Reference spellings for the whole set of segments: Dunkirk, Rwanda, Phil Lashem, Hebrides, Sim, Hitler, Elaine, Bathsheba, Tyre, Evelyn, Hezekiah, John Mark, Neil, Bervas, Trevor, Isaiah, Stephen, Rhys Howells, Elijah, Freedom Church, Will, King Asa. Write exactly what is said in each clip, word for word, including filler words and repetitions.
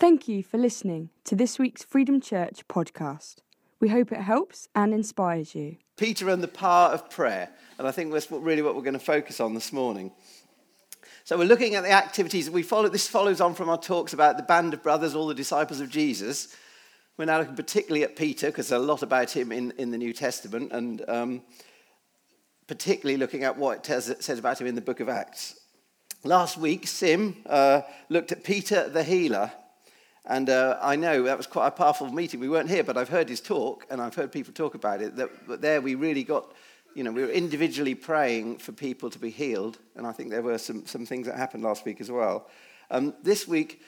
Thank you for listening to this week's Freedom Church podcast. We hope it helps and inspires you. Peter and the power of prayer. And I think that's really what we're going to focus on this morning. So we're looking at the activities. We follow. This follows on from our talks about the band of brothers, all the disciples of Jesus. We're now looking particularly at Peter, because there's a lot about him in, in the New Testament, and um, particularly looking at what it tells, says about him in the book of Acts. Last week, Sim uh, looked at Peter the healer. And uh, I know that was quite a powerful meeting. We weren't here, but I've heard his talk, and I've heard people talk about it. That, but there we really got, you know, we were individually praying for people to be healed. And I think there were some, some things that happened last week as well. Um, this week,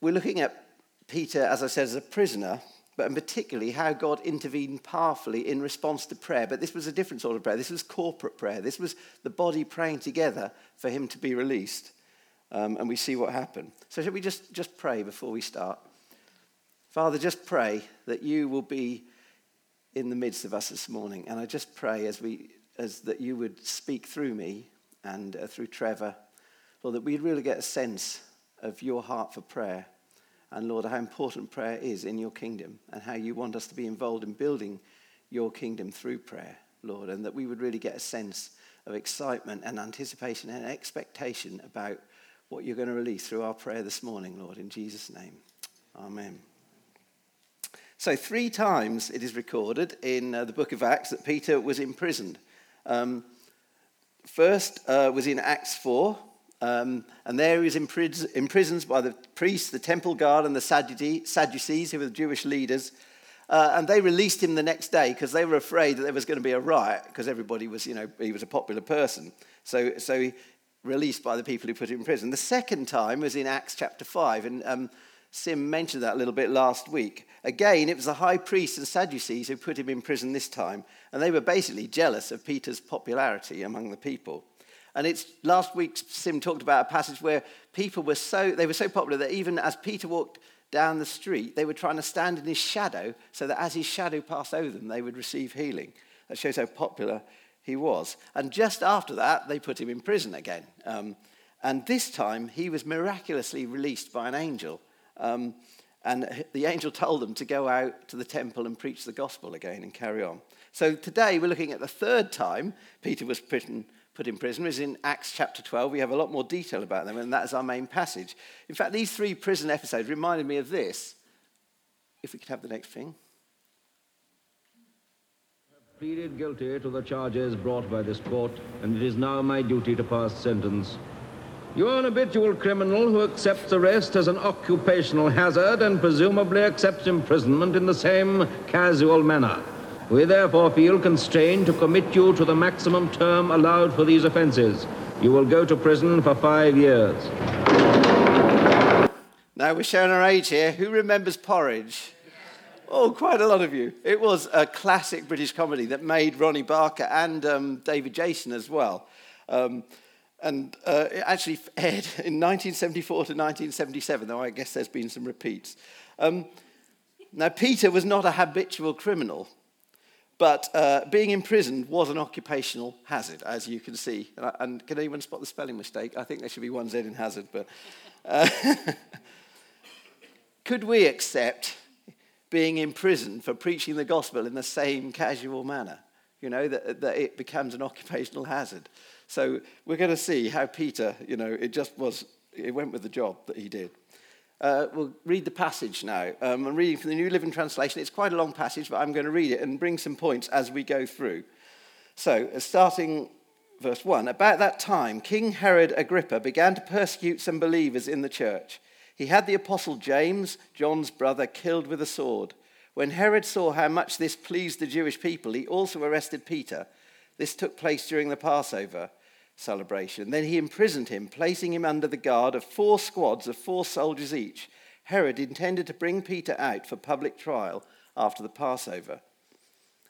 we're looking at Peter, as I said, as a prisoner, but particularly how God intervened powerfully in response to prayer. But this was a different sort of prayer. This was corporate prayer. This was the body praying together for him to be released. Um, and we see what happened. So should we just, just pray before we start? Father, just pray that you will be in the midst of us this morning. And I just pray as we as that you would speak through me and uh, through Trevor, Lord, that we'd really get a sense of your heart for prayer. And Lord, how important prayer is in your kingdom and how you want us to be involved in building your kingdom through prayer, Lord. And that we would really get a sense of excitement and anticipation and expectation about what you're going to release through our prayer this morning, Lord, in Jesus' name. Amen. So three times it is recorded in uh, the book of Acts that Peter was imprisoned. Um, first uh, was in Acts four, um, and there he was impris- imprisoned by the priests, the temple guard, and the Sadduce- Sadducees, who were the Jewish leaders, uh, and they released him the next day because they were afraid that there was going to be a riot because everybody was, you know, he was a popular person. So, so he... released by the people who put him in prison. The second time was in Acts chapter five, and um, Sim mentioned that a little bit last week. Again, it was the high priests and Sadducees who put him in prison this time, and they were basically jealous of Peter's popularity among the people. And it's last week Sim talked about a passage where people were so, they were so popular that even as Peter walked down the street, they were trying to stand in his shadow so that as his shadow passed over them, they would receive healing. That shows how popular he was. And just after that, they put him in prison again. Um, and this time, he was miraculously released by an angel. Um, and the angel told him to go out to the temple and preach the gospel again and carry on. So today, we're looking at the third time Peter was put in, put in prison. It's in Acts chapter twelve. We have a lot more detail about them, and that is our main passage. In fact, these three prison episodes reminded me of this. If we could have the next thing. Pleaded guilty to the charges brought by this court, and it is now my duty to pass sentence. You are an habitual criminal who accepts arrest as an occupational hazard and presumably accepts imprisonment in the same casual manner. We therefore feel constrained to commit you to the maximum term allowed for these offences. You will go to prison for five years. Now we're showing our age here. Who remembers Porridge? Oh, quite a lot of you. It was a classic British comedy that made Ronnie Barker and um, David Jason as well. Um, and uh, it actually aired in nineteen seventy-four to nineteen seventy-seven, though I guess there's been some repeats. Um, now, Peter was not a habitual criminal, but uh, being imprisoned was an occupational hazard, as you can see. And, I, and can anyone spot the spelling mistake? I think there should be one Z in hazard, but... Uh, could we accept being imprisoned for preaching the gospel in the same casual manner, you know, that, that it becomes an occupational hazard? So we're going to see how Peter, you know, it just was, it went with the job that he did. Uh, we'll read the passage now. Um, I'm reading from the New Living Translation. It's quite a long passage, but I'm going to read it and bring some points as we go through. So starting verse one, about that time, King Herod Agrippa began to persecute some believers in the church. He had the apostle James, John's brother, killed with a sword. When Herod saw how much this pleased the Jewish people, he also arrested Peter. This took place during the Passover celebration. Then he imprisoned him, placing him under the guard of four squads of four soldiers each. Herod intended to bring Peter out for public trial after the Passover.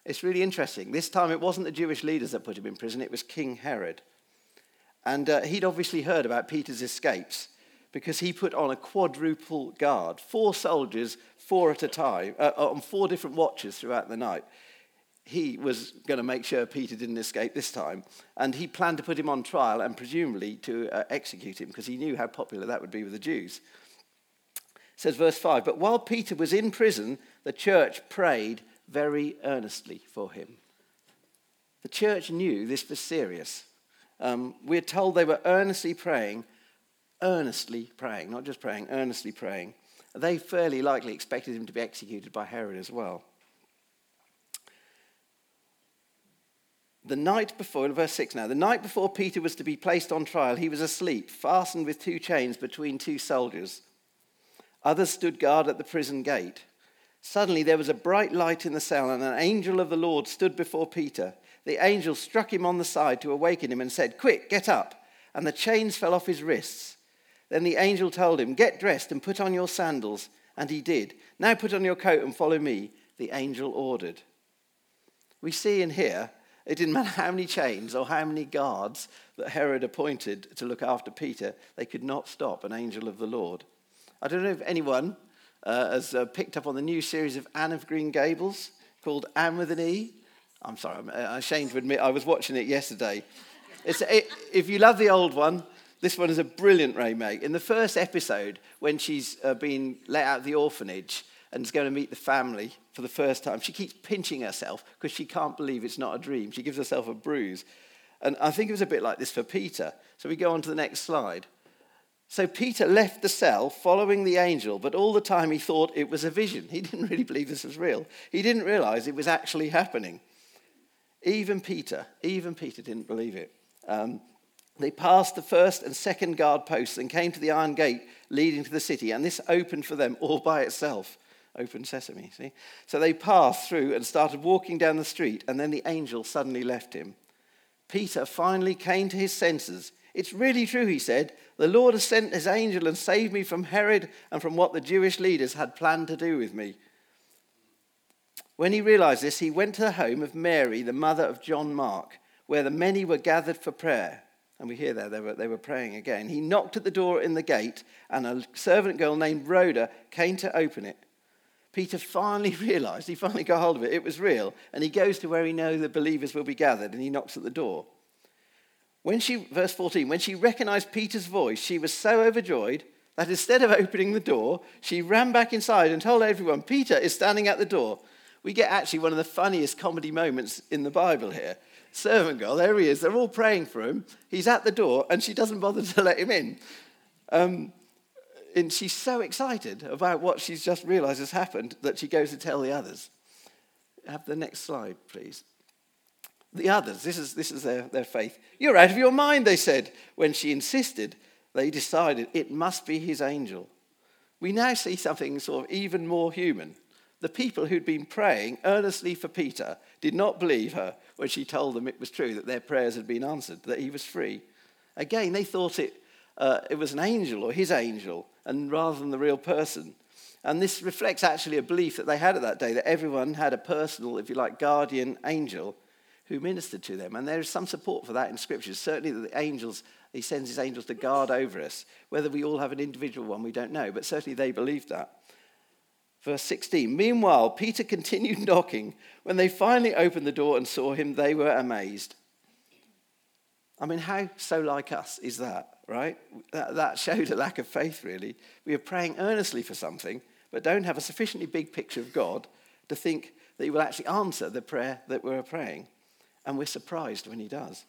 It's really interesting. This time it wasn't the Jewish leaders that put him in prison, it was King Herod. And uh, he'd obviously heard about Peter's escapes, because he put on a quadruple guard, four soldiers, four at a time, uh, on four different watches throughout the night. He was going to make sure Peter didn't escape this time, and he planned to put him on trial and presumably to uh, execute him, because he knew how popular that would be with the Jews. It says, verse five, but while Peter was in prison, the church prayed very earnestly for him. The church knew this was serious. Um, we're told they were earnestly praying, earnestly praying, not just praying, earnestly praying. They fairly likely expected him to be executed by Herod as well. The night before, verse six now, the night before Peter was to be placed on trial, he was asleep, fastened with two chains between two soldiers. Others stood guard at the prison gate. Suddenly there was a bright light in the cell, and an angel of the Lord stood before Peter. The angel struck him on the side to awaken him and said, "Quick, get up!" And the chains fell off his wrists. Then the angel told him, "Get dressed and put on your sandals." And he did. "Now put on your coat and follow me," the angel ordered. We see in here, it didn't matter how many chains or how many guards that Herod appointed to look after Peter, they could not stop an angel of the Lord. I don't know if anyone uh, has uh, picked up on the new series of Anne of Green Gables called Anne with an E. I'm sorry, I'm ashamed to admit I was watching it yesterday. It's, it, if you love the old one, this one is a brilliant remake. In the first episode, when she's uh, been let out of the orphanage and is going to meet the family for the first time, she keeps pinching herself because she can't believe it's not a dream. She gives herself a bruise. And I think it was a bit like this for Peter. So we go on to the next slide. So Peter left the cell following the angel, but all the time he thought it was a vision. He didn't really believe this was real. He didn't realize it was actually happening. Even Peter, even Peter didn't believe it. Um, they passed the first and second guard posts and came to the iron gate leading to the city, and this opened for them all by itself. Open sesame, see? So they passed through and started walking down the street, and then the angel suddenly left him. Peter finally came to his senses. "It's really true," he said. "The Lord has sent his angel and saved me from Herod and from what the Jewish leaders had planned to do with me." When he realized this, he went to the home of Mary, the mother of John Mark, where the many were gathered for prayer. And we hear there they were, they were praying again. He knocked at the door in the gate, and a servant girl named Rhoda came to open it. Peter finally realized, he finally got hold of it, it was real. And he goes to where he knows the believers will be gathered, and he knocks at the door. When she, verse fourteen, when she recognized Peter's voice, she was so overjoyed that instead of opening the door, she ran back inside and told everyone, "Peter is standing at the door." We get actually one of the funniest comedy moments in the Bible here. Servant girl, there he is. They're all praying for him. He's at the door, and she doesn't bother to let him in. Um, and she's so excited about what she's just realised has happened that she goes to tell the others. Have the next slide, please. The others, this is this is their, their faith. "You're out of your mind," they said. When she insisted, they decided it must be his angel. We now see something sort of even more human. The people who'd been praying earnestly for Peter did not believe her when she told them it was true, that their prayers had been answered, that he was free. Again, they thought it uh, it was an angel or his angel, and rather than the real person. And this reflects actually a belief that they had at that day, that everyone had a personal, if you like, guardian angel who ministered to them. And there is some support for that in Scripture, certainly that the angels, he sends his angels to guard over us. Whether we all have an individual one, we don't know, but certainly they believed that. Verse sixteen, meanwhile, Peter continued knocking. When they finally opened the door and saw him, they were amazed. I mean, how so like us is that, right? That, that showed a lack of faith, really. We are praying earnestly for something, but don't have a sufficiently big picture of God to think that he will actually answer the prayer that we're praying. And we're surprised when he does.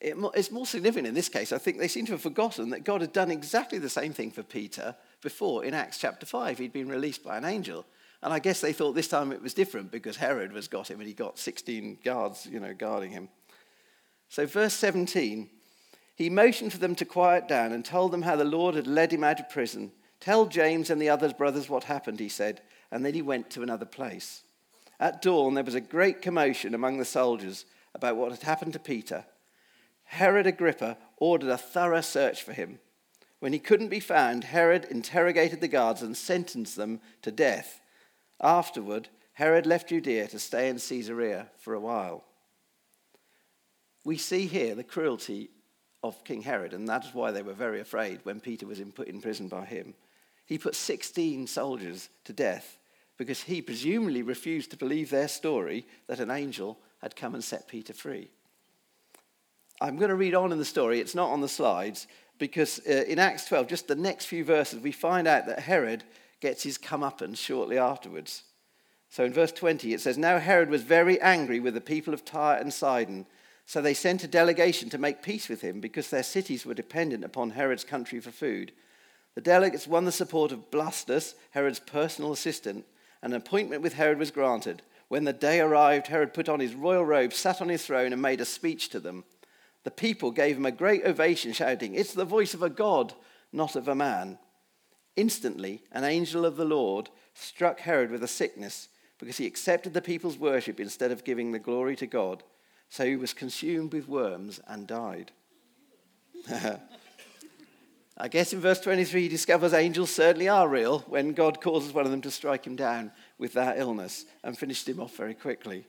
It, it's more significant in this case. I think they seem to have forgotten that God had done exactly the same thing for Peter before, in Acts chapter five, he'd been released by an angel. And I guess they thought this time it was different because Herod was got him and he got sixteen guards, you know, guarding him. So verse seventeen, he motioned for them to quiet down and told them how the Lord had led him out of prison. "Tell James and the other brothers what happened," he said. And then he went to another place. At dawn, there was a great commotion among the soldiers about what had happened to Peter. Herod Agrippa ordered a thorough search for him. When he couldn't be found, Herod interrogated the guards and sentenced them to death. Afterward, Herod left Judea to stay in Caesarea for a while. We see here the cruelty of King Herod, and that is why they were very afraid when Peter was put in prison by him. He put sixteen soldiers to death because he presumably refused to believe their story that an angel had come and set Peter free. I'm going to read on in the story. It's not on the slides. because in Acts twelve, just the next few verses, we find out that Herod gets his comeuppance shortly afterwards. So in verse twenty, it says, "Now Herod was very angry with the people of Tyre and Sidon, so they sent a delegation to make peace with him because their cities were dependent upon Herod's country for food. The delegates won the support of Blastus, Herod's personal assistant, and an appointment with Herod was granted. When the day arrived, Herod put on his royal robe, sat on his throne, and made a speech to them. The people gave him a great ovation, shouting, 'It's the voice of a god, not of a man.' Instantly, an angel of the Lord struck Herod with a sickness because he accepted the people's worship instead of giving the glory to God. So he was consumed with worms and died." I guess in verse twenty-three, he discovers angels certainly are real when God causes one of them to strike him down with that illness and finished him off very quickly.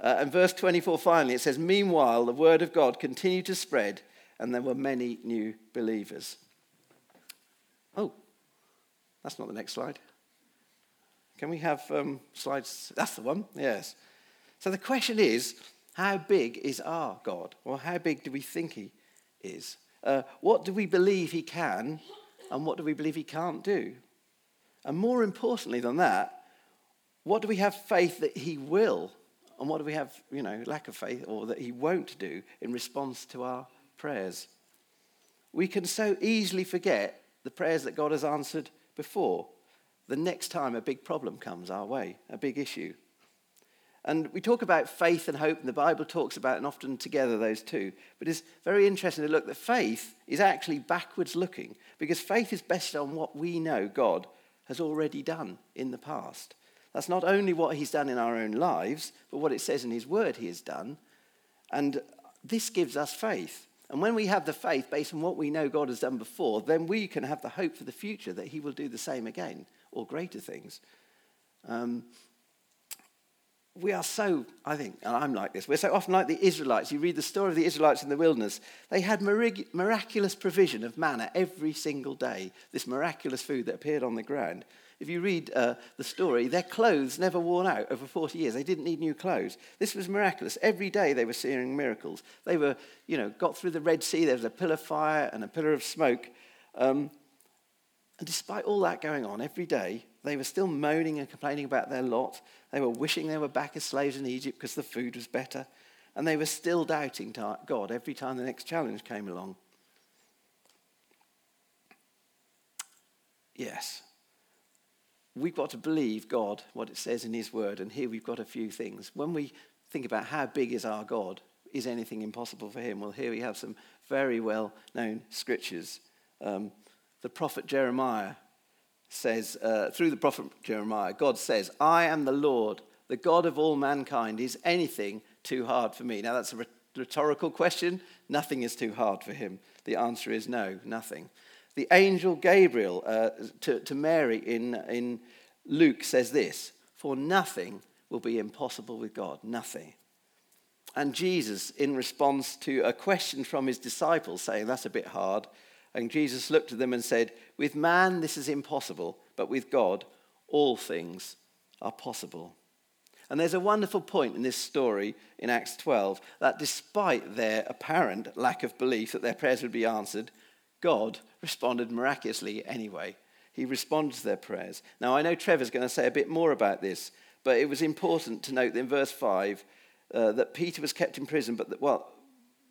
Uh, and verse twenty-four, finally, it says, "Meanwhile, the word of God continued to spread, and there were many new believers." Oh, that's not the next slide. Can we have um, slides? That's the one, yes. So the question is, how big is our God? Or how big do we think he is? Uh, what do we believe he can, and what do we believe he can't do? And more importantly than that, what do we have faith that he will, and what do we have, you know, lack of faith, or that he won't do in response to our prayers? We can so easily forget the prayers that God has answered before, the next time a big problem comes our way, a big issue. And we talk about faith and hope, and the Bible talks about, and often together, those two. But it's very interesting to look that faith is actually backwards looking, because faith is based on what we know God has already done in the past. That's not only what he's done in our own lives, but what it says in his word he has done. And this gives us faith. And when we have the faith based on what we know God has done before, then we can have the hope for the future that he will do the same again, or greater things. Um We are so, I think, and I'm like this, we're so often like the Israelites. You read the story of the Israelites in the wilderness. They had miraculous provision of manna every single day, this miraculous food that appeared on the ground. If you read uh, the story, their clothes never worn out over forty years. They didn't need new clothes. This was miraculous. Every day they were seeing miracles. They were, you know, got through the Red Sea. There was a pillar of fire and a pillar of smoke. Um, and despite all that going on every day, they were still moaning and complaining about their lot. They were wishing they were back as slaves in Egypt because the food was better. And they were still doubting God every time the next challenge came along. Yes. We've got to believe God, what it says in his word. And here we've got a few things. When we think about how big is our God, is anything impossible for him? Well, here we have some very well-known scriptures. Um, the prophet Jeremiah says, uh, through the prophet Jeremiah, God says, "I am the Lord, the God of all mankind. Is anything too hard for me?" Now, that's a rhetorical question. Nothing is too hard for him. The answer is no, nothing. The angel Gabriel uh, to, to Mary in, in Luke says this, "For nothing will be impossible with God," nothing. And Jesus, in response to a question from his disciples, saying, "That's a bit hard," and Jesus looked at them and said, "With man this is impossible, but with God all things are possible." And there's a wonderful point in this story in Acts twelve that despite their apparent lack of belief that their prayers would be answered, God responded miraculously anyway. He responded to their prayers. Now I know Trevor's going to say a bit more about this, but it was important to note that in verse five uh, that Peter was kept in prison, but that, well,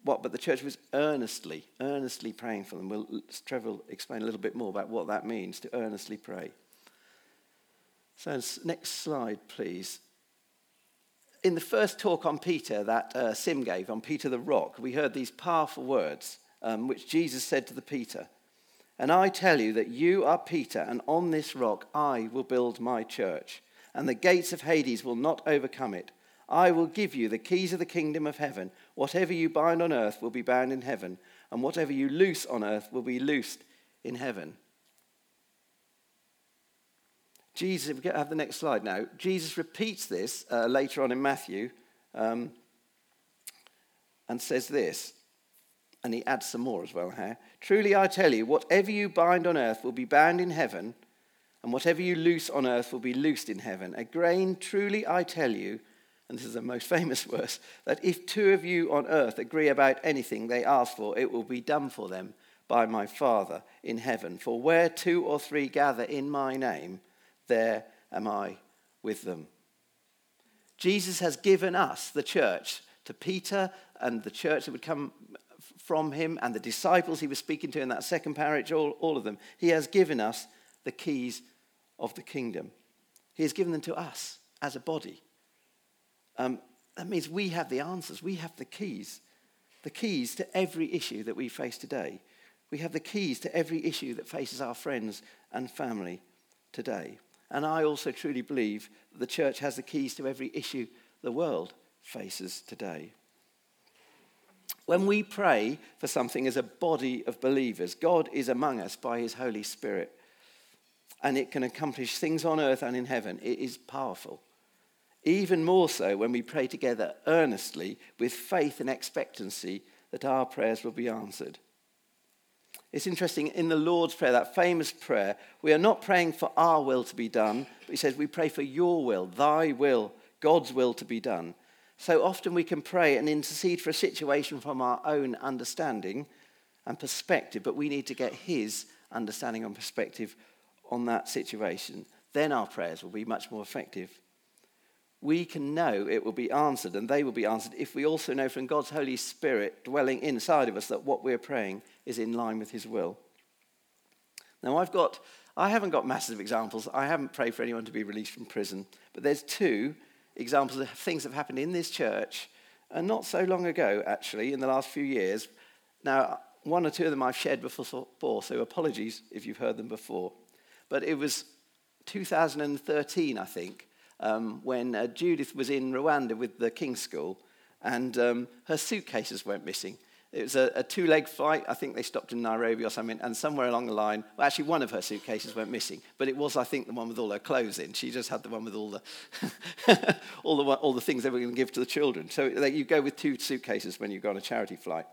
What, but the church was earnestly, earnestly praying for them. We'll, Trevor will explain a little bit more about what that means, to earnestly pray. So next slide, please. In the first talk on Peter that uh, Sim gave, on Peter the Rock, we heard these powerful words, um, which Jesus said to the Peter. "And I tell you that you are Peter, and on this rock I will build my church, and the gates of Hades will not overcome it. I will give you the keys of the kingdom of heaven. Whatever you bind on earth will be bound in heaven, and whatever you loose on earth will be loosed in heaven." Jesus, if we have the next slide now, Jesus repeats this uh, later on in Matthew um, and says this, and he adds some more as well here. "Truly I tell you, whatever you bind on earth will be bound in heaven, and whatever you loose on earth will be loosed in heaven. Again, truly I tell you," and this is the most famous verse, "that if two of you on earth agree about anything they ask for, it will be done for them by my Father in heaven. For where two or three gather in my name, there am I with them." Jesus has given us, the church, to Peter and the church that would come from him and the disciples he was speaking to in that second parish, all, all of them. He has given us the keys of the kingdom. He has given them to us as a body. Um, that means we have the answers. We have the keys. The keys to every issue that we face today. We have the keys to every issue that faces our friends and family today. And I also truly believe that the church has the keys to every issue the world faces today. When we pray for something as a body of believers, God is among us by his Holy Spirit, and it can accomplish things on earth and in heaven. It is powerful. Even more so when we pray together earnestly with faith and expectancy that our prayers will be answered. It's interesting, in the Lord's Prayer, that famous prayer, we are not praying for our will to be done, but he says we pray for your will, thy will, God's will to be done. So often we can pray and intercede for a situation from our own understanding and perspective, but we need to get his understanding and perspective on that situation. Then our prayers will be much more effective. We can know it will be answered, and they will be answered, if we also know from God's Holy Spirit dwelling inside of us that what we're praying is in line with his will. Now, I've got, I haven't got massive examples. I haven't prayed for anyone to be released from prison, but there's two examples of things that have happened in this church, and not so long ago, actually, in the last few years. Now, one or two of them I've shared before, so apologies if you've heard them before. But it was two thousand thirteen, I think, Um, when uh, Judith was in Rwanda with the King's School, and um, her suitcases went missing. It was a, a two-leg flight. I think they stopped in Nairobi or something, and somewhere along the line, well, actually one of her suitcases went missing, but it was, I think, the one with all her clothes in. She just had the one with all the all the all the things they were going to give to the children. So they, you go with two suitcases when you go on a charity flight.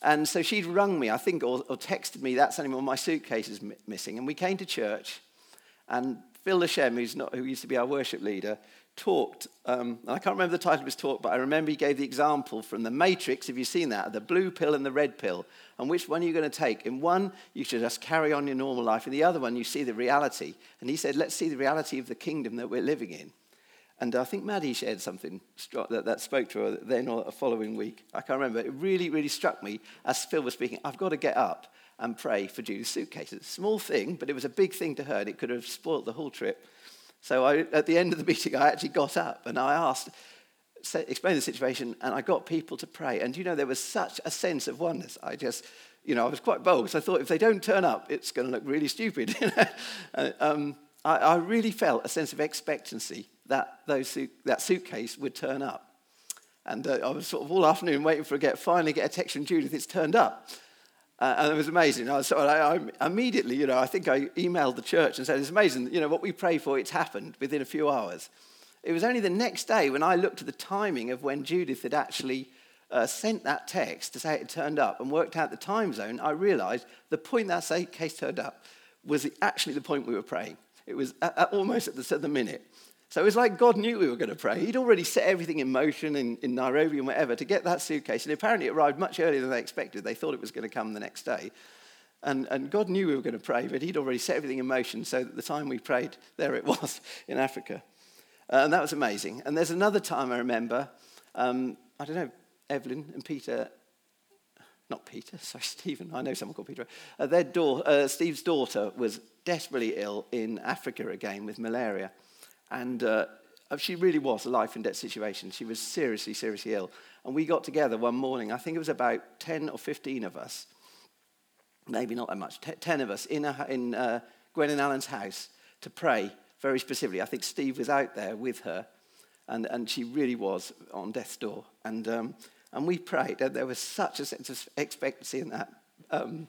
And so she'd rung me, I think, or, or texted me that Sunday morning, my suitcase is m- missing. And we came to church, and Phil Lashem, who's not, who used to be our worship leader, talked, um, and I can't remember the title of his talk, but I remember he gave the example from The Matrix, have you seen that? The blue pill and the red pill, and which one are you going to take? In one, you should just carry on your normal life. In the other one, you see the reality. And he said, let's see the reality of the kingdom that we're living in. And I think Maddie shared something that, that spoke to her then or the following week. I can't remember. It really, really struck me as Phil was speaking. I've got to get up and pray for Judith's suitcases. Small thing, but it was a big thing to her, and it could have spoilt the whole trip. So I, at the end of the meeting, I actually got up, and I asked, explained the situation, and I got people to pray. And, you know, there was such a sense of oneness. I just, you know, I was quite bold, because I thought if they don't turn up, it's going to look really stupid. um, I, I really felt a sense of expectancy that those that suitcase would turn up. And uh, I was sort of all afternoon waiting for a get, finally get a text from Judith, it's turned up. Uh, and it was amazing. I, was, so I, I immediately, you know, I think I emailed the church and said, it's amazing, you know, what we pray for, it's happened within a few hours. It was only the next day when I looked at the timing of when Judith had actually uh, sent that text to say it had turned up and worked out the time zone, I realised the point that say case turned up was actually the point we were praying. It was at, at almost at the, at the minute. So it was like God knew we were going to pray. He'd already set everything in motion in, in Nairobi and whatever to get that suitcase. And apparently it arrived much earlier than they expected. They thought it was going to come the next day. And, and God knew we were going to pray, but he'd already set everything in motion so that the time we prayed, there it was in Africa. Uh, and that was amazing. And there's another time I remember, um, I don't know, Evelyn and Peter, not Peter, sorry, Stephen. I know someone called Peter. Uh, their daughter, uh, Steve's daughter was desperately ill in Africa again with malaria. And uh, she really was a life and death situation. She was seriously, seriously ill. And we got together one morning, I think it was about ten or fifteen of us, maybe not that much, ten of us in, a, in uh, Gwen and Alan's house to pray very specifically. I think Steve was out there with her, and, and she really was on death's door. And um, and we prayed, and there was such a sense of expectancy in that um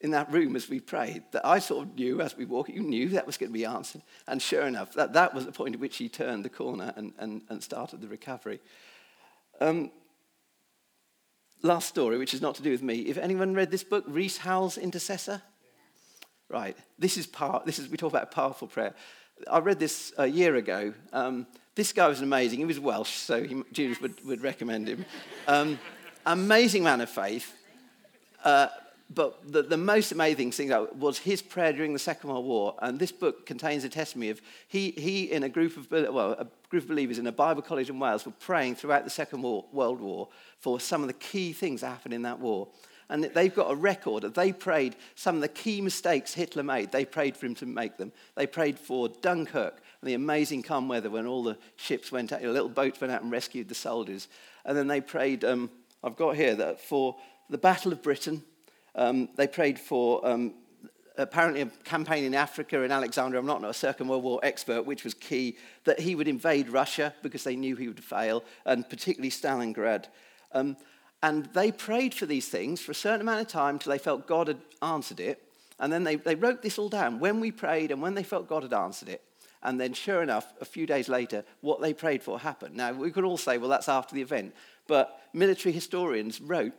in that room as we prayed, that I sort of knew as we walked, you knew that was going to be answered. And sure enough, that, that was the point at which he turned the corner and, and, and started the recovery. Um, last story, which is not to do with me. If anyone read this book, Rhys Howells, Intercessor? Yes. Right. This is, power, this is we talk about powerful prayer. I read this a year ago. Um, this guy was amazing. He was Welsh, so he, Judith would, would recommend him. Um, amazing man of faith. Uh, But the, the most amazing thing though, was his prayer during the Second World War, and this book contains a testimony of he he in a group of well a group of believers in a Bible college in Wales were praying throughout the Second World War for some of the key things that happened in that war, and they've got a record. They prayed some of the key mistakes Hitler made. They prayed for him to make them. They prayed for Dunkirk and the amazing calm weather when all the ships went out, little boats went out and rescued the soldiers, and then they prayed. Um, I've got here that for the Battle of Britain. Um, they prayed for, um, apparently, a campaign in Africa and Alexander, I'm not a Second World War expert, which was key, that he would invade Russia because they knew he would fail, and particularly Stalingrad. Um, and they prayed for these things for a certain amount of time till they felt God had answered it. And then they, they wrote this all down, when we prayed and when they felt God had answered it. And then, sure enough, a few days later, what they prayed for happened. Now, we could all say, well, that's after the event. But military historians wrote,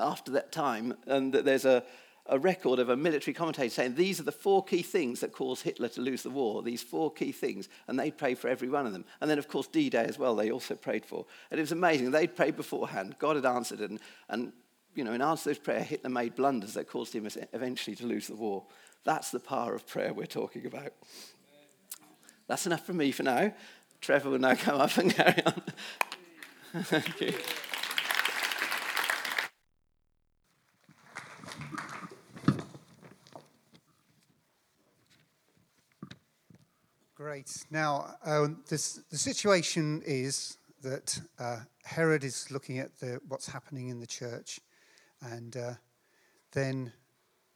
after that time, and that there's a, a record of a military commentator saying these are the four key things that caused Hitler to lose the war, these four key things, and they prayed for every one of them. And then, of course, D-Day as well, they also prayed for. And it was amazing. They'd prayed beforehand. God had answered, and, and you know, in answer to his prayer, Hitler made blunders that caused him eventually to lose the war. That's the power of prayer we're talking about. That's enough from me for now. Trevor will now come up and carry on. Thank you. Great. Now, um, this, the situation is that uh, Herod is looking at the, what's happening in the church, and uh, then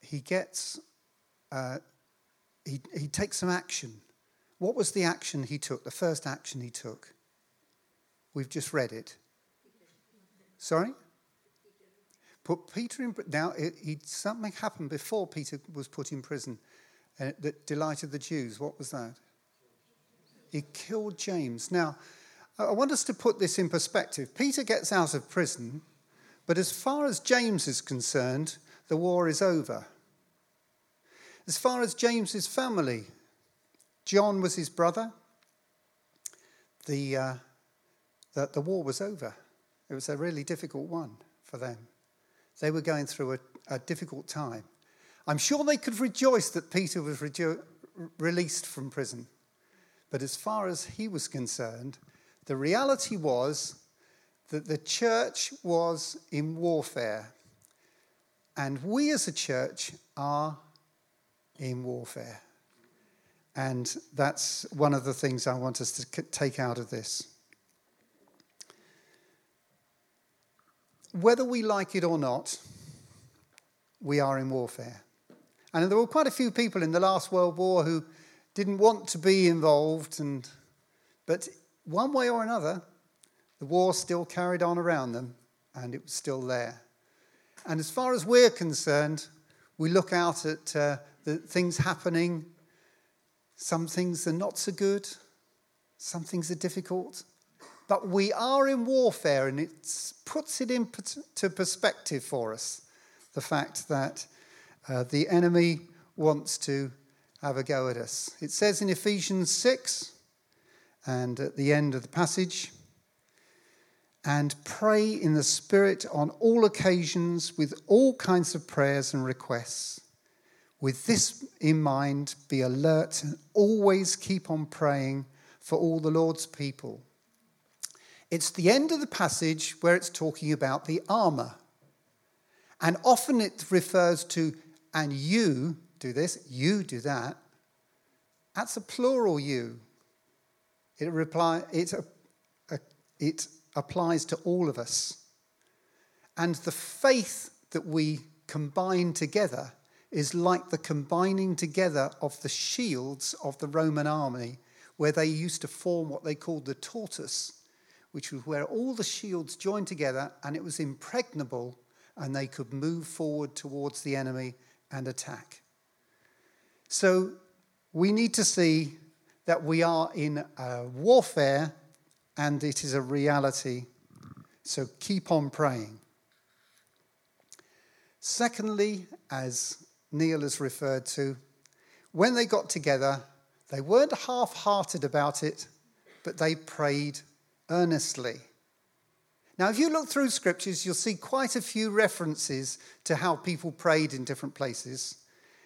he gets uh, he he takes some action. What was the action he took? The first action he took. We've just read it. Sorry? Put Peter in now. It, it, something happened before Peter was put in prison, uh, that delighted the Jews. What was that? He killed James. Now, I want us to put this in perspective. Peter gets out of prison, but as far as James is concerned, the war is over. As far as James's family, John was his brother. The, uh, the, the war was over. It was a really difficult one for them. They were going through a, a difficult time. I'm sure they could rejoice that Peter was rejo- released from prison. But as far as he was concerned, the reality was that the church was in warfare. And we as a church are in warfare. And that's one of the things I want us to take out of this. Whether we like it or not, we are in warfare. And there were quite a few people in the last World War who didn't want to be involved, and but one way or another, the war still carried on around them, and it was still there. And as far as we're concerned, we look out at uh, the things happening. Some things are not so good, some things are difficult, but we are in warfare, and it puts it into perspective for us, the fact that uh, the enemy wants to have a go at us. It says in Ephesians six, and at the end of the passage, and pray in the Spirit on all occasions with all kinds of prayers and requests. With this in mind, be alert and always keep on praying for all the Lord's people. It's the end of the passage where it's talking about the armour. And often it refers to, and you do this, you do that. That's a plural you. It, reply, it, uh, it applies to all of us. And the faith that we combine together is like the combining together of the shields of the Roman army, where they used to form what they called the tortoise, which was where all the shields joined together, and it was impregnable, and they could move forward towards the enemy and attack. So we need to see that we are in a warfare, and it is a reality. So keep on praying. Secondly, as Neil has referred to, when they got together, they weren't half-hearted about it, but they prayed earnestly. Now, if you look through scriptures, you'll see quite a few references to how people prayed in different places.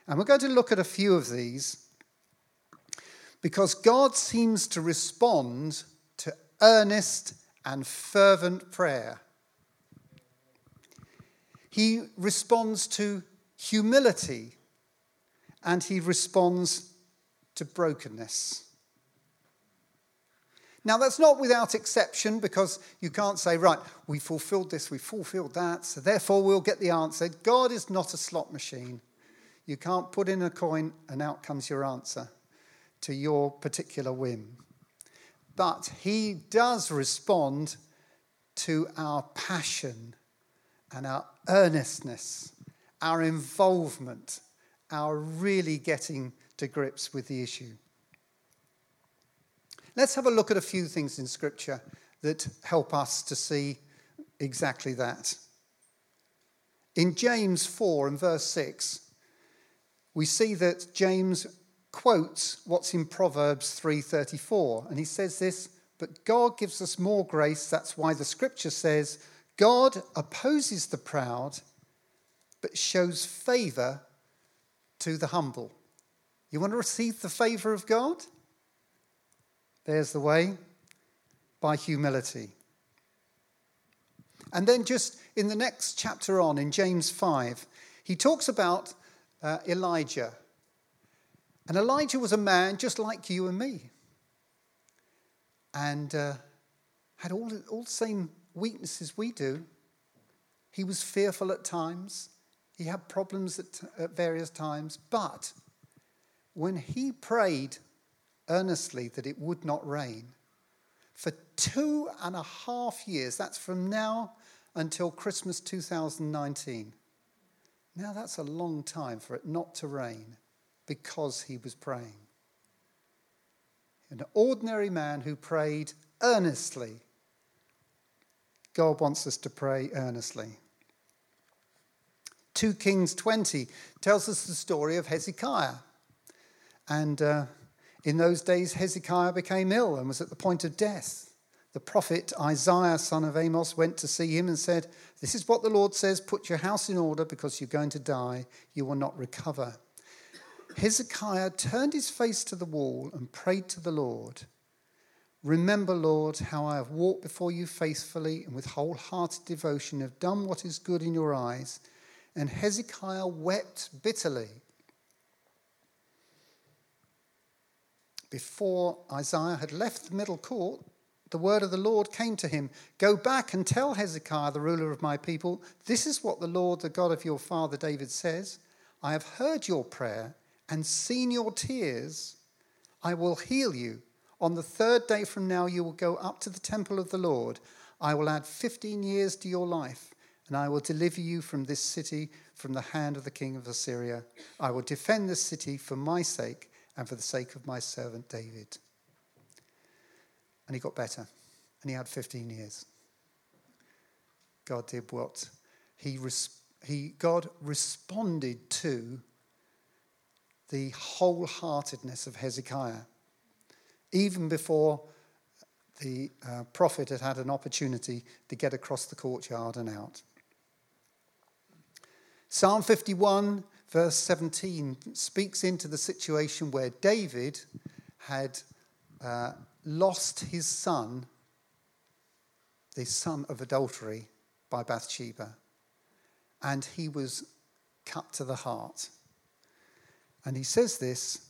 And we're going to look at a few of these because God seems to respond to earnest and fervent prayer. He responds to humility and he responds to brokenness. Now, that's not without exception because you can't say, right, we fulfilled this, we fulfilled that, so therefore we'll get the answer. God is not a slot machine. You can't put in a coin and out comes your answer to your particular whim. But he does respond to our passion and our earnestness, our involvement, our really getting to grips with the issue. Let's have a look at a few things in Scripture that help us to see exactly that. In James four and verse six, we see that James quotes what's in Proverbs three thirty-four, and he says this, but God gives us more grace. That's why the Scripture says, God opposes the proud, but shows favour to the humble. You want to receive the favour of God? There's the way, by humility. And then just in the next chapter on, in James five, he talks about uh, Elijah. And Elijah was a man just like you and me. And uh, had all, all the same weaknesses we do. He was fearful at times. He had problems at, at various times. But when he prayed earnestly that it would not rain, for two and a half years, that's from now until Christmas two thousand nineteen. Now that's a long time for it not to rain because he was praying. An ordinary man who prayed earnestly. God wants us to pray earnestly. Second Kings twenty tells us the story of Hezekiah. And uh, in those days, Hezekiah became ill and was at the point of death. The prophet Isaiah, son of Amos, went to see him and said, this is what the Lord says, put your house in order because you're going to die. You will not recover. Hezekiah turned his face to the wall and prayed to the Lord. Remember, Lord, how I have walked before you faithfully and with wholehearted devotion have done what is good in your eyes. And Hezekiah wept bitterly. Before Isaiah had left the middle court, the word of the Lord came to him. Go back and tell Hezekiah, the ruler of my people, this is what the Lord, the God of your father David says. I have heard your prayer and seen your tears. I will heal you. On the third day from now, you will go up to the temple of the Lord. I will add fifteen years to your life, and I will deliver you from this city, from the hand of the king of Assyria. I will defend this city for my sake, and for the sake of my servant David. And he got better. And he had fifteen years. God did what? He, res- he God responded to the wholeheartedness of Hezekiah. Even before the uh, prophet had had an opportunity to get across the courtyard and out. Psalm fifty-one verse seventeen speaks into the situation where David had uh, lost his son, the son of adultery, by Bathsheba. And he was cut to the heart. And he says this,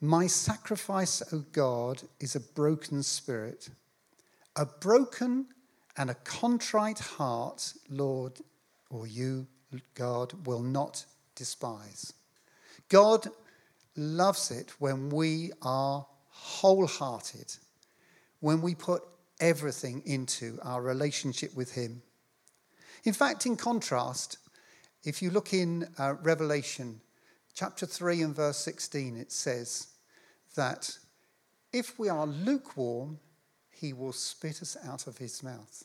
my sacrifice, O God, is a broken spirit. A broken and a contrite heart, Lord, or you, God, will not despise. God loves it when we are wholehearted, when we put everything into our relationship with him. In fact, in contrast, if you look in uh, Revelation chapter three and verse sixteen, it says that if we are lukewarm, he will spit us out of his mouth.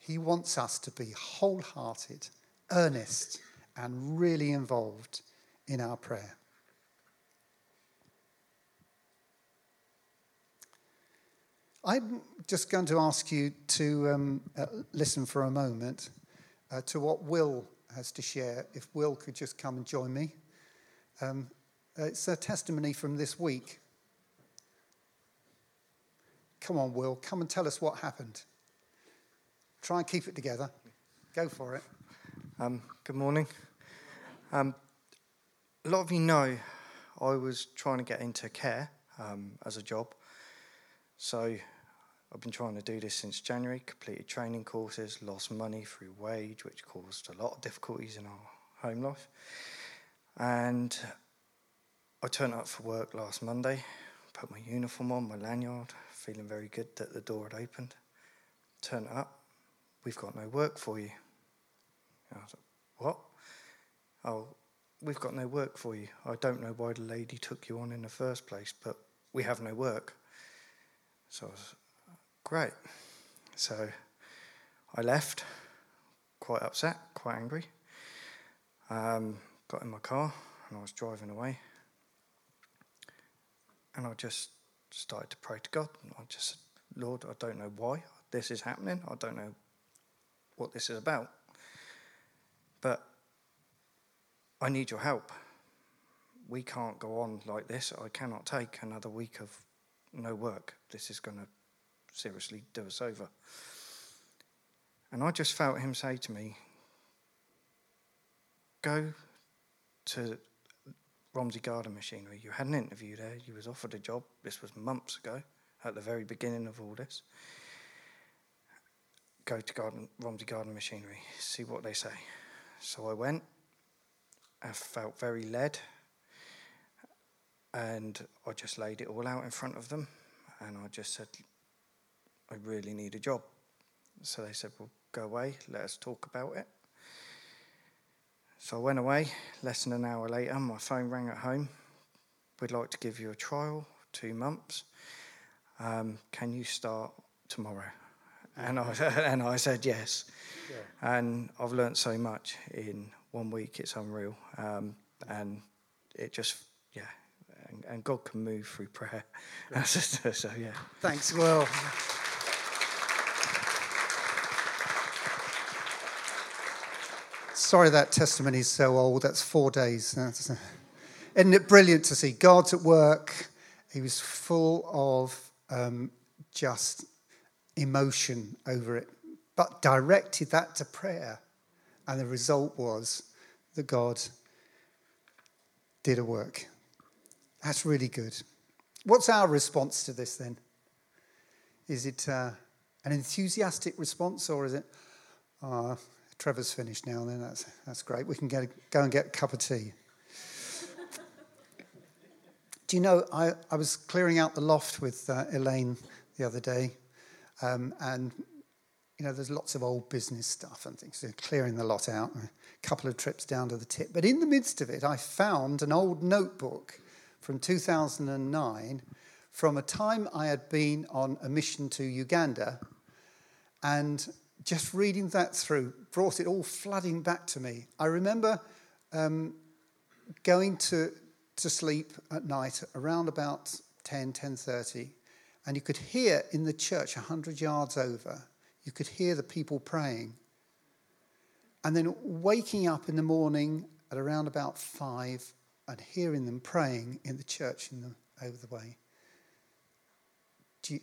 He wants us to be wholehearted, earnest, and really involved in our prayer. I'm just going to ask you to um, uh, listen for a moment uh, to what Will has to share. If Will could just come and join me. Um, uh, it's a testimony from this week. Come on, Will, come and tell us what happened. Try and keep it together. Go for it. Um, good morning. Um, a lot of you know I was trying to get into care um, as a job. So I've been trying to do this since January, completed training courses, lost money through wage, which caused a lot of difficulties in our home life. And I turned up for work last Monday, put my uniform on, my lanyard, feeling very good that the door had opened. Turned up, we've got no work for you. And I was like, what? Oh, we've got no work for you. I don't know why the lady took you on in the first place, but we have no work. So I was great. So I left, quite upset, quite angry. Um, got in my car and I was driving away. And I just started to pray to God. I just said, Lord, I don't know why this is happening. I don't know what this is about. But I need your help. We can't go on like this. I cannot take another week of no work. This is going to seriously do us over. And I just felt him say to me, go to Romsey Garden Machinery. You had an interview there. You was offered a job. This was months ago, at the very beginning of all this. Go to Garden, Romsey Garden Machinery, see what they say. So I went. I felt very led. And I just laid it all out in front of them. And I just said, I really need a job. So they said, well, go away. Let us talk about it. So I went away. Less than an hour later, my phone rang at home. We'd like to give you a trial, two months. Um, can you start tomorrow? And I, and I said, yes. Yeah. And I've learned so much in one week. It's unreal. Um, and it just, yeah. And God can move through prayer. So, yeah. Thanks, Will. Sorry that testimony is so old. That's four days. That's, isn't it brilliant to see God's at work? He was full of um, just emotion over it, but directed that to prayer. And the result was that God did a work. That's really good. What's our response to this then? Is it uh, an enthusiastic response, or is it, oh, Trevor's finished now, then that's that's great. We can get a, go and get a cup of tea. Do you know, I, I was clearing out the loft with uh, Elaine the other day, um, and, you know, there's lots of old business stuff and things, so clearing the lot out, a couple of trips down to the tip. But in the midst of it, I found an old notebook from two thousand nine, from a time I had been on a mission to Uganda, and just reading that through brought it all flooding back to me. I remember um, going to, to sleep at night around about ten, ten thirty, and you could hear in the church one hundred yards over, you could hear the people praying. And then waking up in the morning at around about five, and hearing them praying in the church in the, over the way. Do you,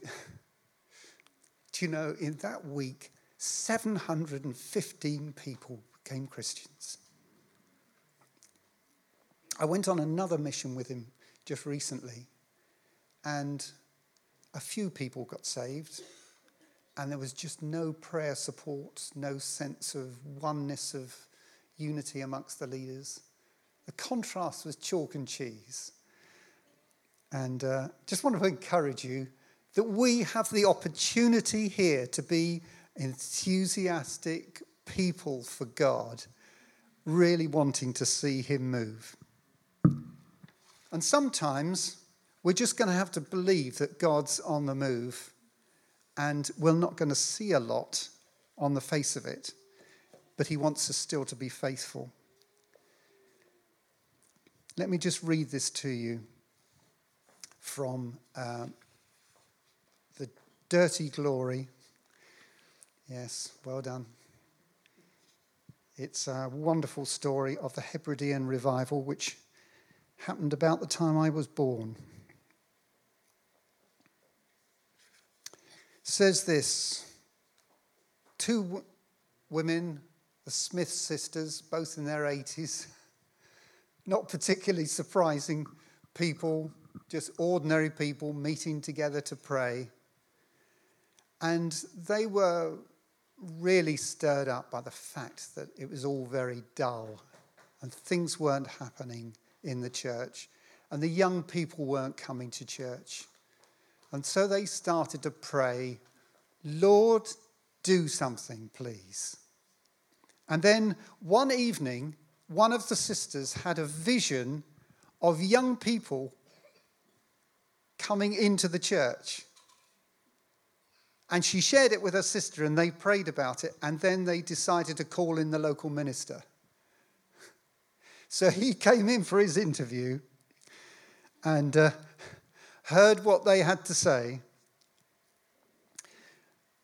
do you know, in that week, seven hundred fifteen people became Christians. I went on another mission with him just recently, and a few people got saved, and there was just no prayer support, no sense of oneness, of unity amongst the leaders. The contrast was chalk and cheese. And uh, just want to encourage you that we have the opportunity here to be enthusiastic people for God, really wanting to see him move. And sometimes we're just going to have to believe that God's on the move, and we're not going to see a lot on the face of it, but he wants us still to be faithful. Let me just read this to you from uh, the dirty glory. Yes, well done. It's a wonderful story of the Hebridean revival, which happened about the time I was born. It says this, two w- women, the Smith sisters, both in their eighties, not particularly surprising people, just ordinary people meeting together to pray. And they were really stirred up by the fact that it was all very dull and things weren't happening in the church and the young people weren't coming to church. And so they started to pray, Lord, do something, please. And then one evening, one of the sisters had a vision of young people coming into the church. And she shared it with her sister and they prayed about it. And then they decided to call in the local minister. So he came in for his interview and uh, heard what they had to say.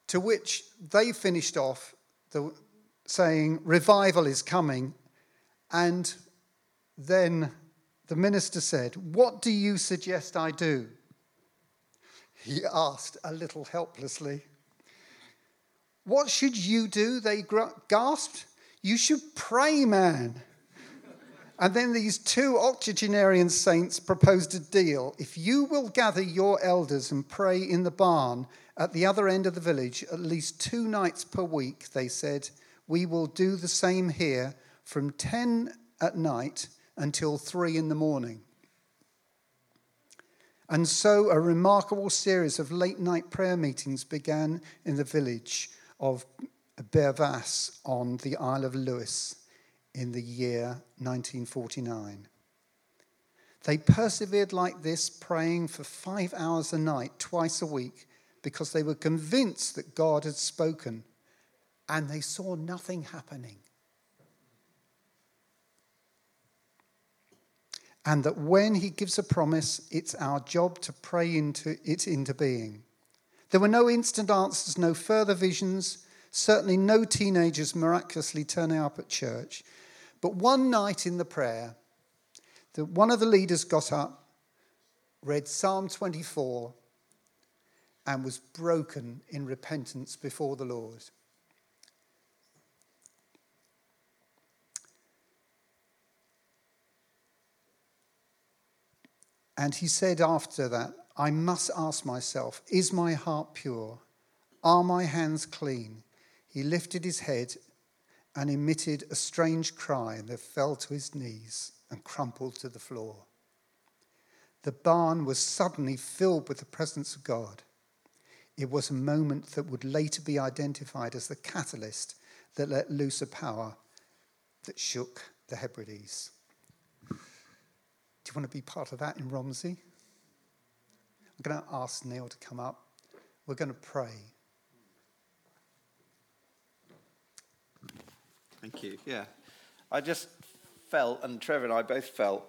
To which they finished off the, saying, revival is coming. And then the minister said, what do you suggest I do? He asked a little helplessly. What should you do? They gasped. You should pray, man. And then these two octogenarian saints proposed a deal. If you will gather your elders and pray in the barn at the other end of the village at least two nights per week, they said, we will do the same here from ten at night until three in the morning. And so a remarkable series of late-night prayer meetings began in the village of Bervas on the Isle of Lewis in the year nineteen forty-nine. They persevered like this, praying for five hours a night, twice a week, because they were convinced that God had spoken, and they saw nothing happening. And that when he gives a promise, it's our job to pray into it into being. There were no instant answers, no further visions, certainly no teenagers miraculously turning up at church. But one night in the prayer, the, one of the leaders got up, read Psalm twenty-four, and was broken in repentance before the Lord. And he said after that, I must ask myself, is my heart pure? Are my hands clean? He lifted his head and emitted a strange cry and then fell to his knees and crumpled to the floor. The barn was suddenly filled with the presence of God. It was a moment that would later be identified as the catalyst that let loose a power that shook the Hebrides. Do you want to be part of that in Romsey? I'm going to ask Neil to come up. We're going to pray. Thank you. Yeah. I just felt, and Trevor and I both felt,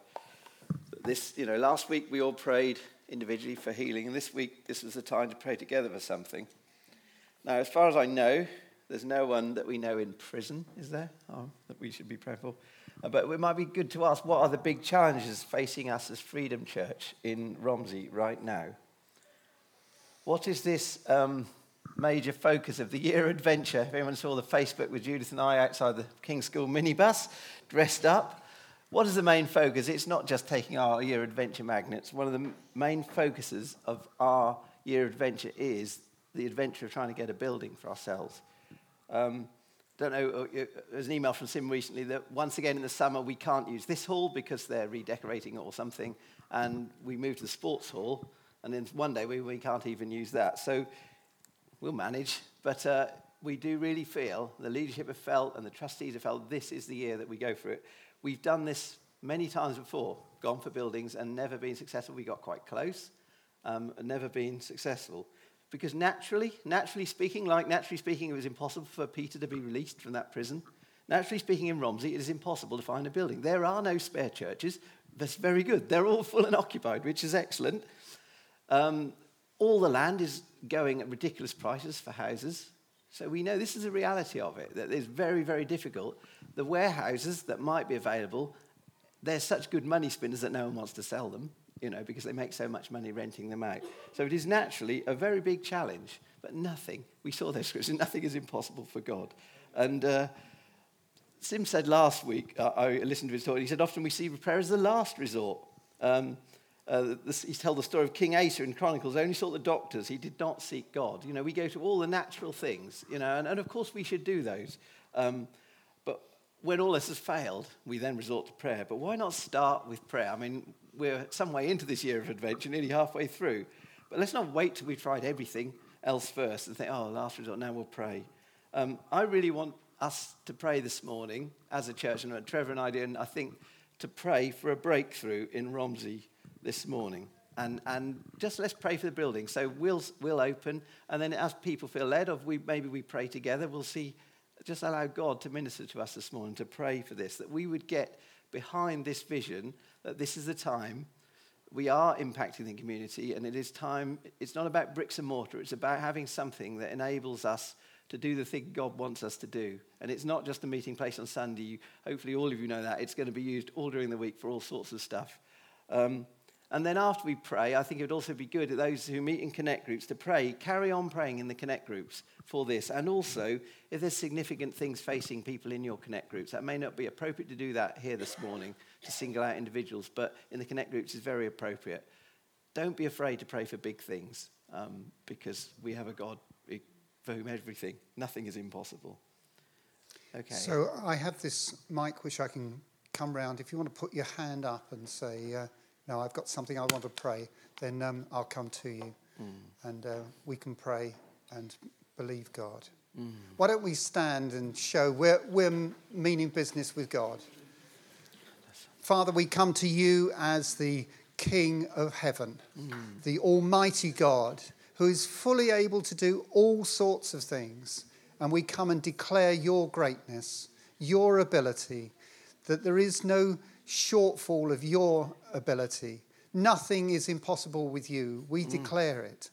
that this, you know, last week we all prayed individually for healing, and this week this was the time to pray together for something. Now, as far as I know, there's no one that we know in prison, is there, oh, that we should be praying for? But it might be good to ask, what are the big challenges facing us as Freedom Church in Romsey right now? What is this um, major focus of the year adventure? If anyone saw the Facebook with Judith and I outside the King's School minibus, dressed up, what is the main focus? It's not just taking our year adventure magnets. One of the main focuses of our year adventure is the adventure of trying to get a building for ourselves. Um don't know, there was an email from Sim recently that once again in the summer we can't use this hall because they're redecorating or something, and we moved to the sports hall, and then one day we, we can't even use that. So we'll manage, but uh, we do really feel, the leadership have felt and the trustees have felt, this is the year that we go for it. We've done this many times before, gone for buildings and never been successful. We got quite close, um, and never been successful. Because naturally, naturally speaking, like naturally speaking, it was impossible for Peter to be released from that prison. Naturally speaking, in Romsey, it is impossible to find a building. There are no spare churches. That's very good. They're all full and occupied, which is excellent. Um, All the land is going at ridiculous prices for houses. So we know this is a reality of it, that it's very, very difficult. The warehouses that might be available, they're such good money spinners that no one wants to sell them, you know, because they make so much money renting them out. So it is naturally a very big challenge, but nothing, we saw this scripture, nothing is impossible for God. And uh, Sim said last week, uh, I listened to his talk, he said, often we see prayer as the last resort. Um, Uh, this, he's told the story of King Asa in Chronicles, only sought the doctors, he did not seek God. You know, we go to all the natural things, you know, and, and of course we should do those. Um, but when all this has failed, we then resort to prayer. But why not start with prayer? I mean, we're some way into this year of adventure, nearly halfway through. But let's not wait till we've tried everything else first and think, oh, last resort, now we'll pray. Um, I really want us to pray this morning as a church, and Trevor and I did, and I think to pray for a breakthrough in Romsey this morning, and and just let's pray for the building. So we'll we'll open, and then as people feel led, of we maybe we pray together. We'll see. Just allow God to minister to us this morning, to pray for this, that we would get behind this vision that this is the time we are impacting the community, and it is time. It's not about bricks and mortar. It's about having something that enables us to do the thing God wants us to do. And it's not just a meeting place on Sunday. You, hopefully, all of you know that it's going to be used all during the week for all sorts of stuff. Um, And then after we pray, I think it would also be good at those who meet in Connect groups to pray, carry on praying in the Connect groups for this. And also, if there's significant things facing people in your Connect groups, that may not be appropriate to do that here this morning, to single out individuals, but in the Connect groups is very appropriate. Don't be afraid to pray for big things, um, because we have a God for whom everything, nothing is impossible. Okay. So I have this mic which I can come round. If you want to put your hand up and say... Uh, No, I've got something I want to pray, then um, I'll come to you. Mm. And uh, we can pray and believe God. Mm. Why don't we stand and show we're, we're meaning business with God. Father, we come to you as the King of heaven, mm. the Almighty God, who is fully able to do all sorts of things. And we come and declare your greatness, your ability, that there is no shortfall of your ability. Nothing is impossible with you. We mm. declare it.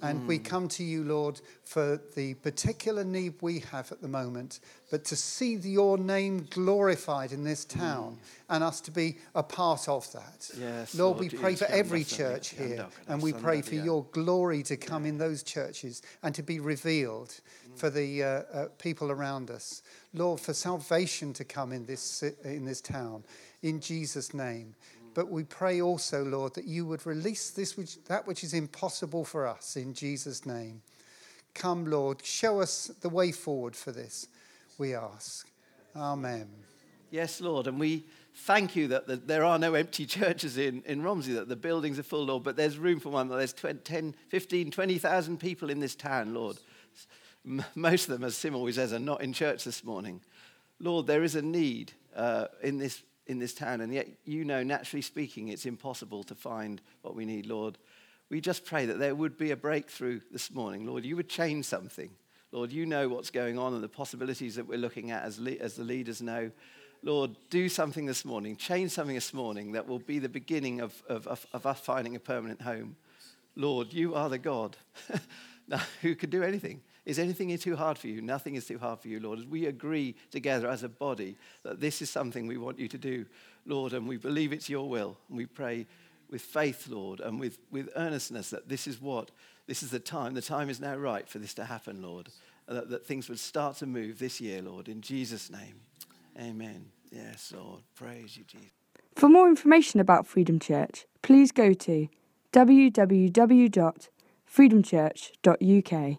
And mm. we come to you, Lord, for the particular need we have at the moment, but to see your name glorified in this town mm. and us to be a part of that. Yes, Lord, Lord, we pray for every church here, and we pray for your glory to come in those churches and to be revealed for the uh, uh, people around us. Lord, for salvation to come in this in this town, in Jesus' name. But we pray also, Lord, that you would release this which, that which is impossible for us, in Jesus' name. Come, Lord, show us the way forward for this, we ask. Amen. Yes, Lord, and we thank you that the, there are no empty churches in, in Romsey, that the buildings are full, Lord, but there's room for one. There's ten, fifteen, twenty thousand people in this town, Lord. Most of them, as Sim always says, are not in church this morning. Lord, there is a need uh, in this in this town, and yet you know, naturally speaking, it's impossible to find what we need, Lord. We just pray that there would be a breakthrough this morning, Lord. You would change something. Lord, you know what's going on and the possibilities that we're looking at as, le- as the leaders know. Lord, do something this morning, change something this morning that will be the beginning of, of, of, of us finding a permanent home. Lord, you are the God who can do anything. Is anything too hard for you? Nothing is too hard for you, Lord. As we agree together as a body that this is something we want you to do, Lord, and we believe it's your will. And we pray with faith, Lord, and with, with earnestness that this is what, this is the time. The time is now right for this to happen, Lord, that, that things would start to move this year, Lord, in Jesus' name. Amen. Yes, Lord. Praise you, Jesus. For more information about Freedom Church, please go to w w w dot freedom church dot u k.